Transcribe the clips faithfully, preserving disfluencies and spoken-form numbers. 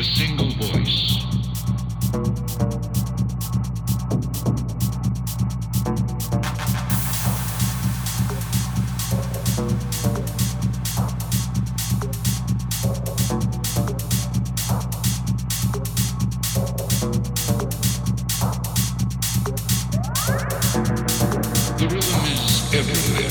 a single voice. The rhythm is everywhere.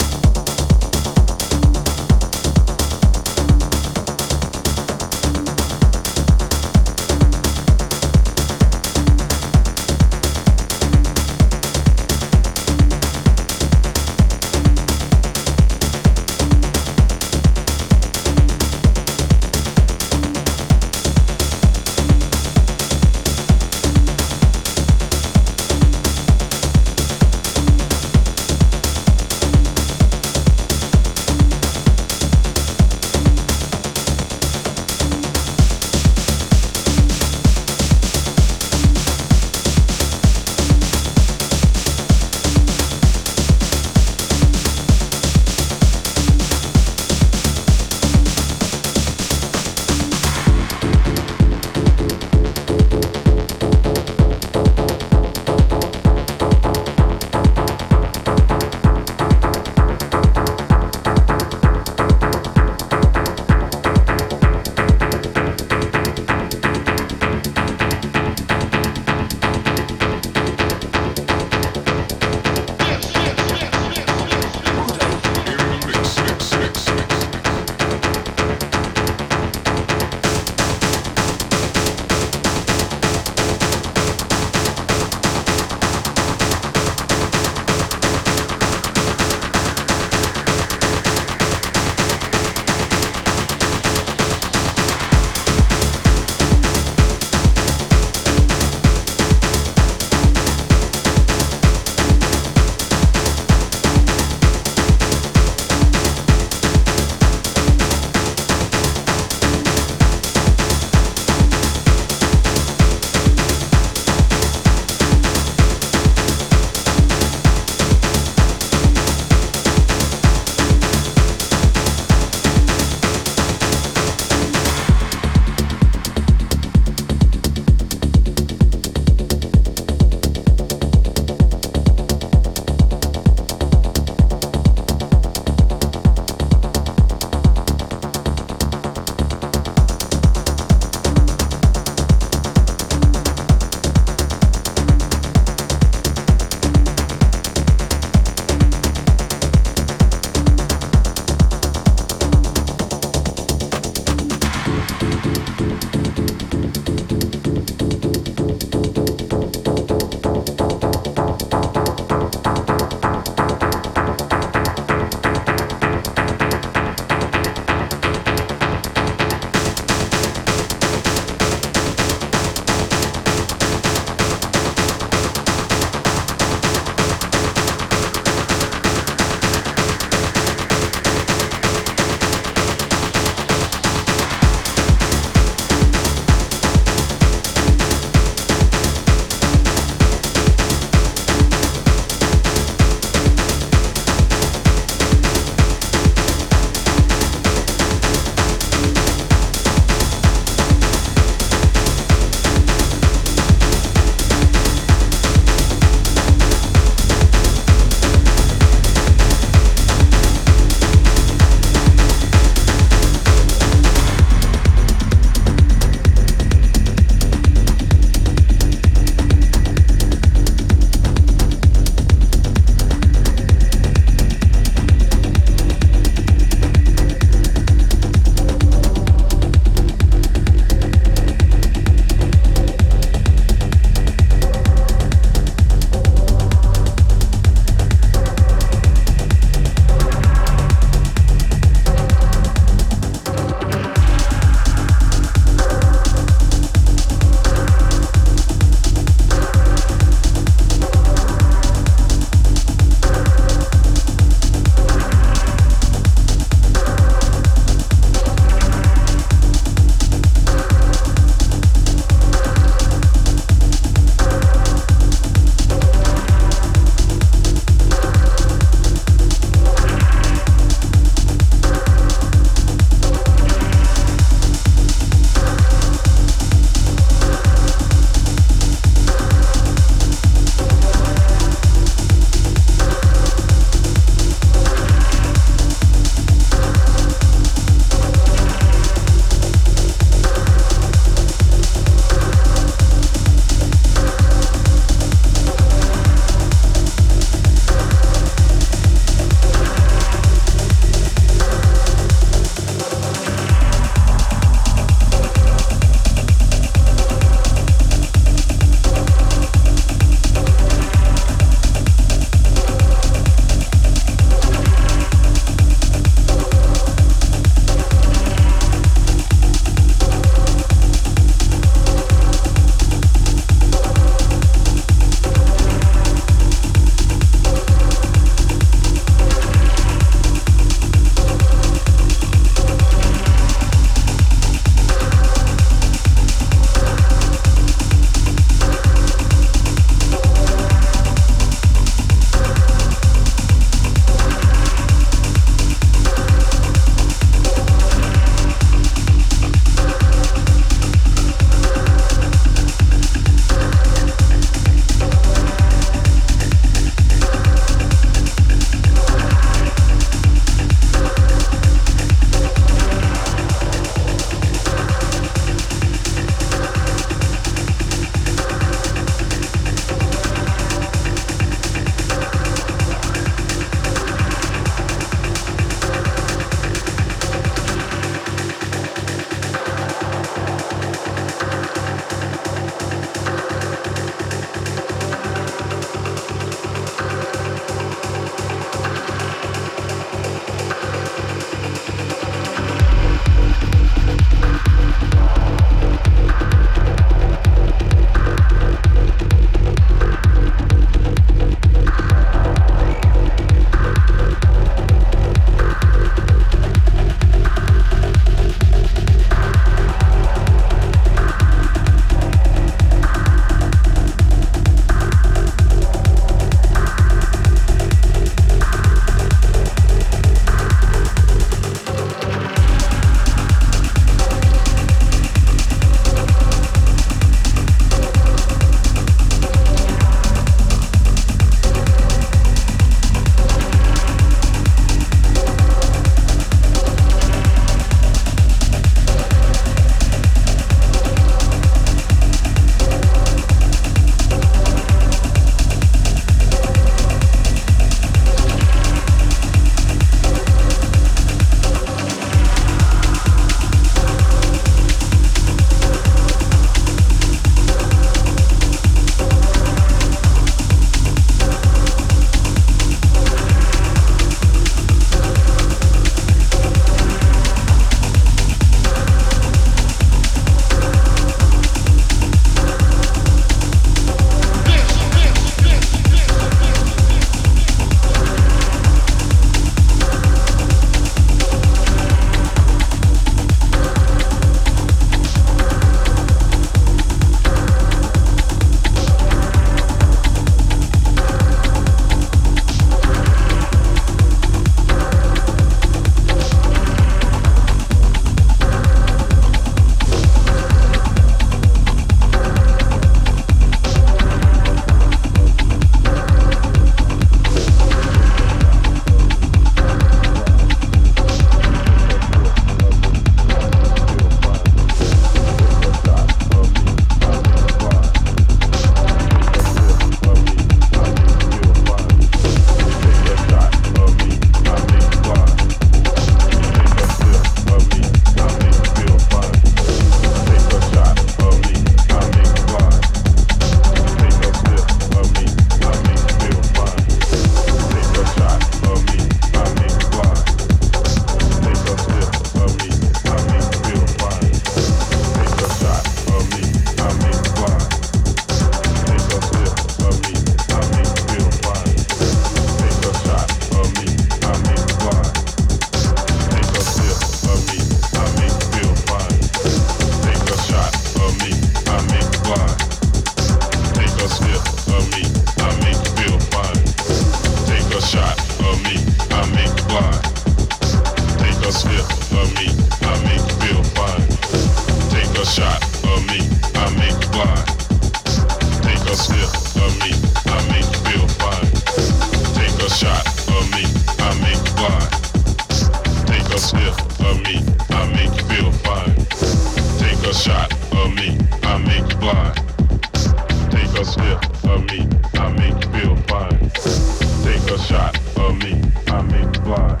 blind.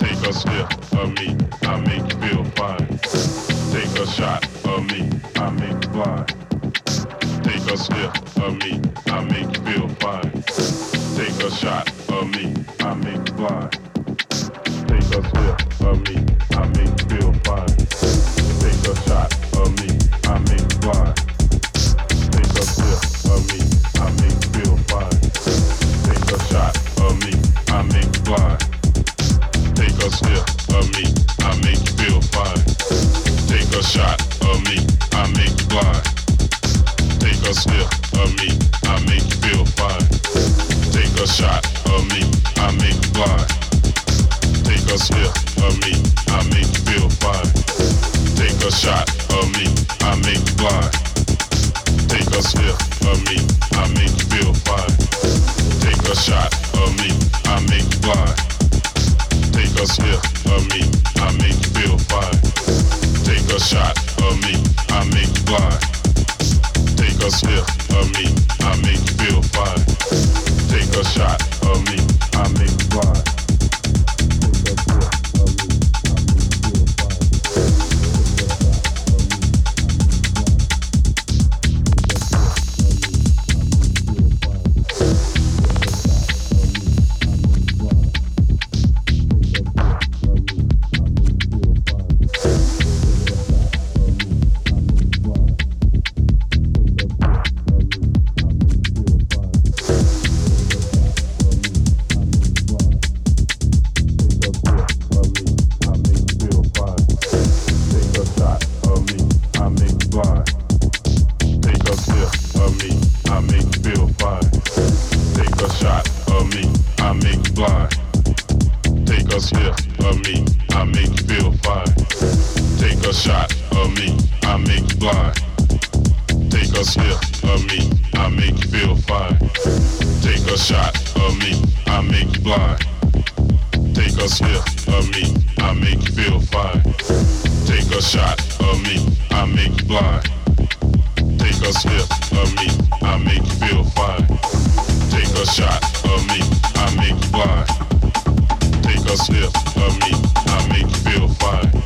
Take a sip of me, I make you feel fine. Take a shot of me, I make you blind. Take a sip of me, I make you feel fine. Take a shot of me, I make you blind. Take a sip of me, I make you feel fine. Take a shot of me, I make you blind. Take a sip of me, I make you feel fine. Take a shot of me, I make you blind. Take a sip of me, I make you feel fine. Take a shot of me, I make you blind. Take a sip of me, I make you feel fine. Take a shot of me, I make you blind. Take a sip of me, I make you feel fine. Take a shot of me, I make you blind. Take a sip of me, I make you feel fine. Take a shot of me, I make you blind. Take a sip of me, I make you feel fine. Take a shot of me, I make you blind. Take a sip of me, I make you feel fine. Take a shot of me, I make you blind.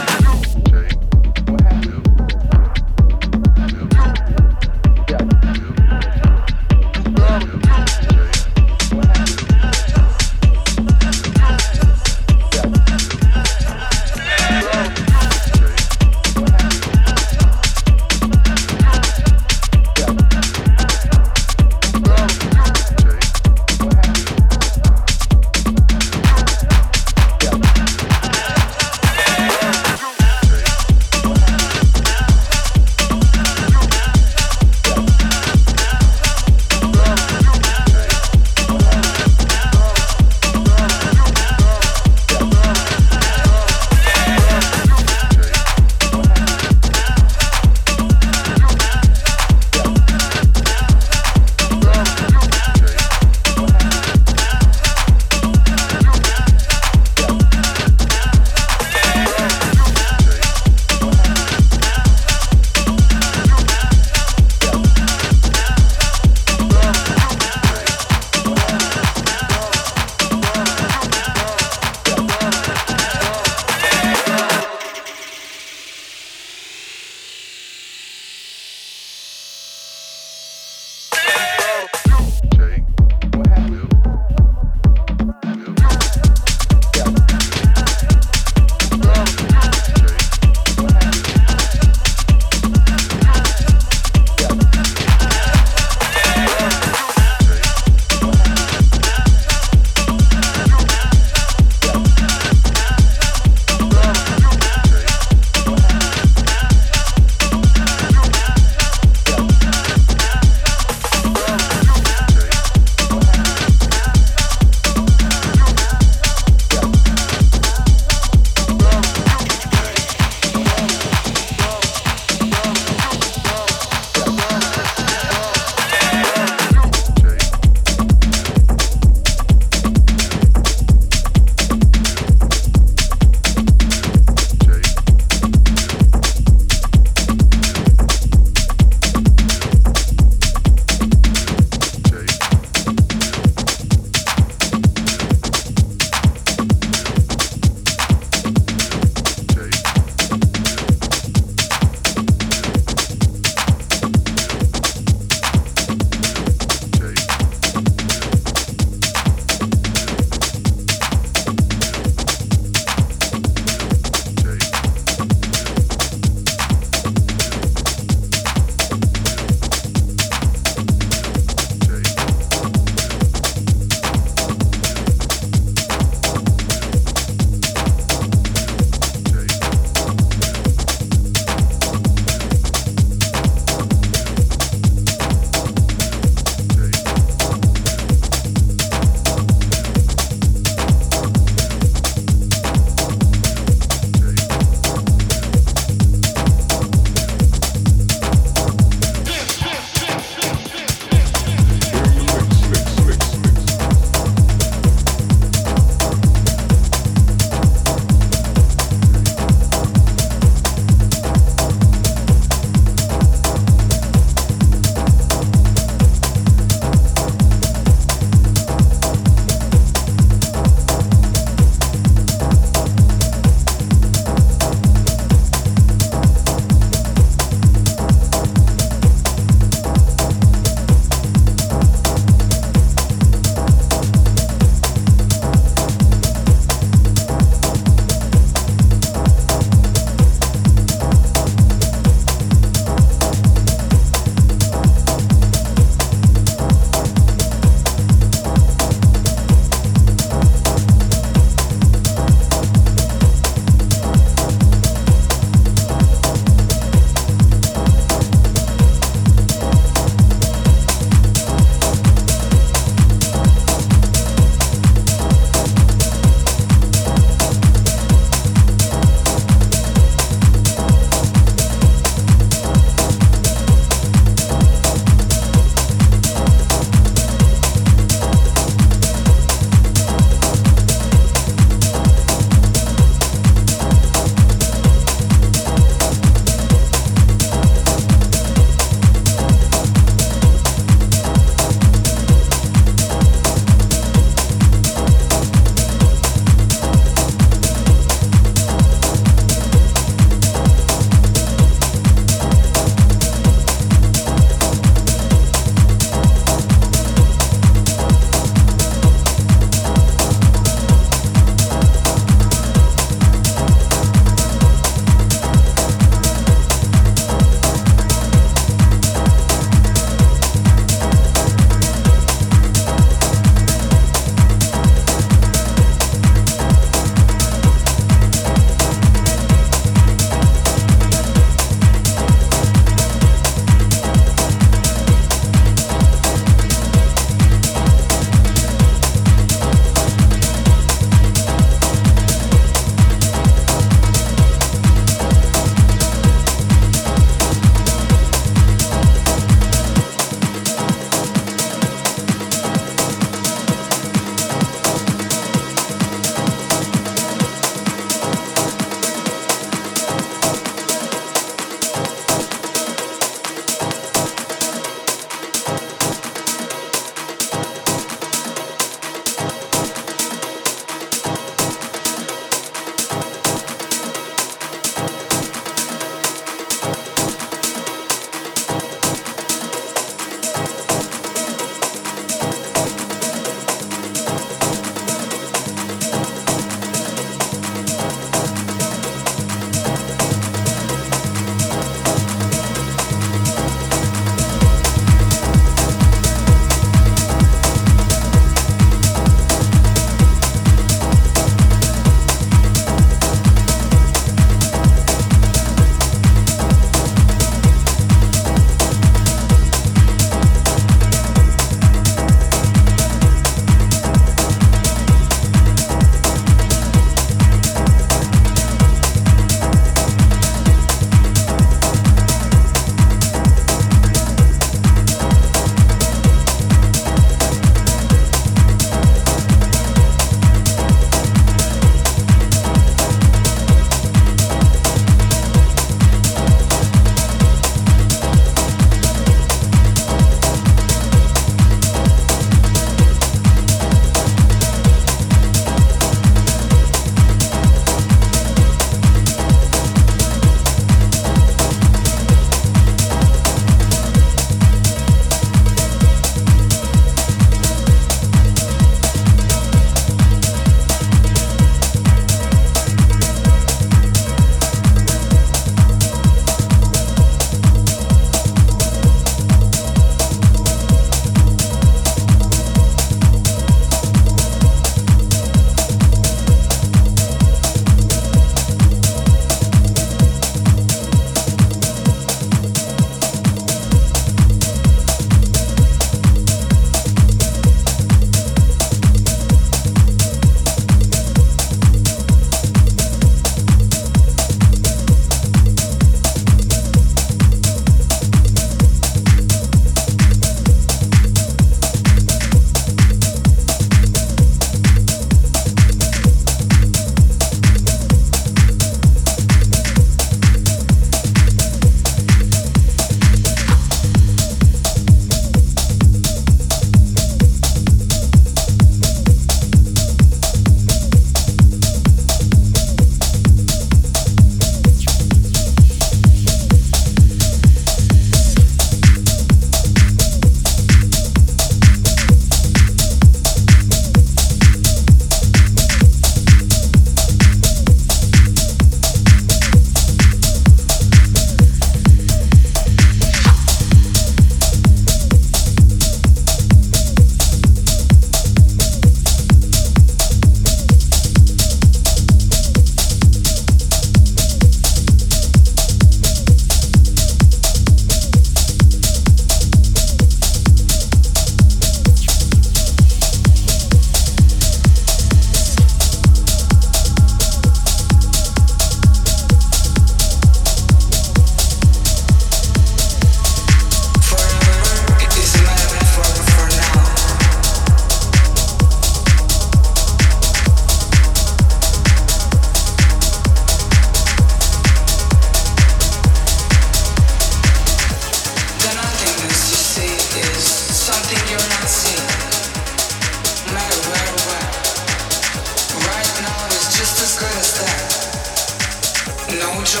It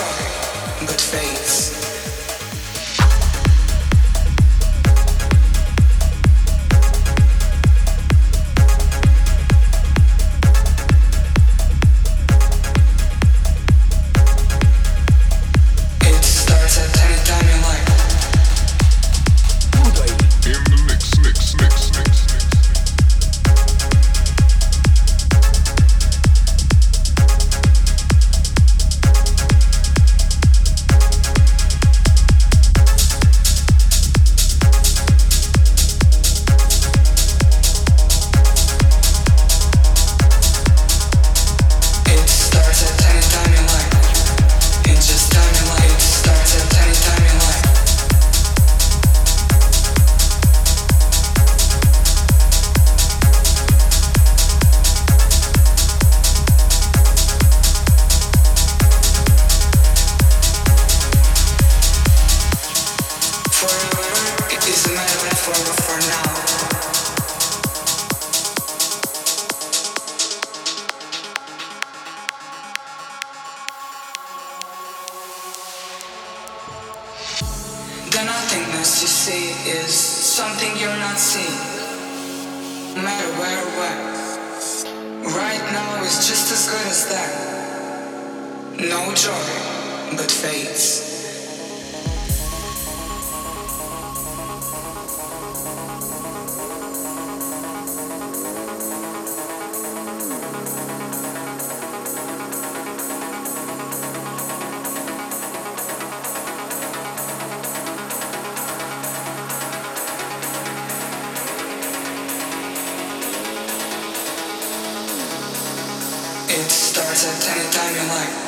starts at any time you like.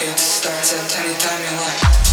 It starts at any time you like.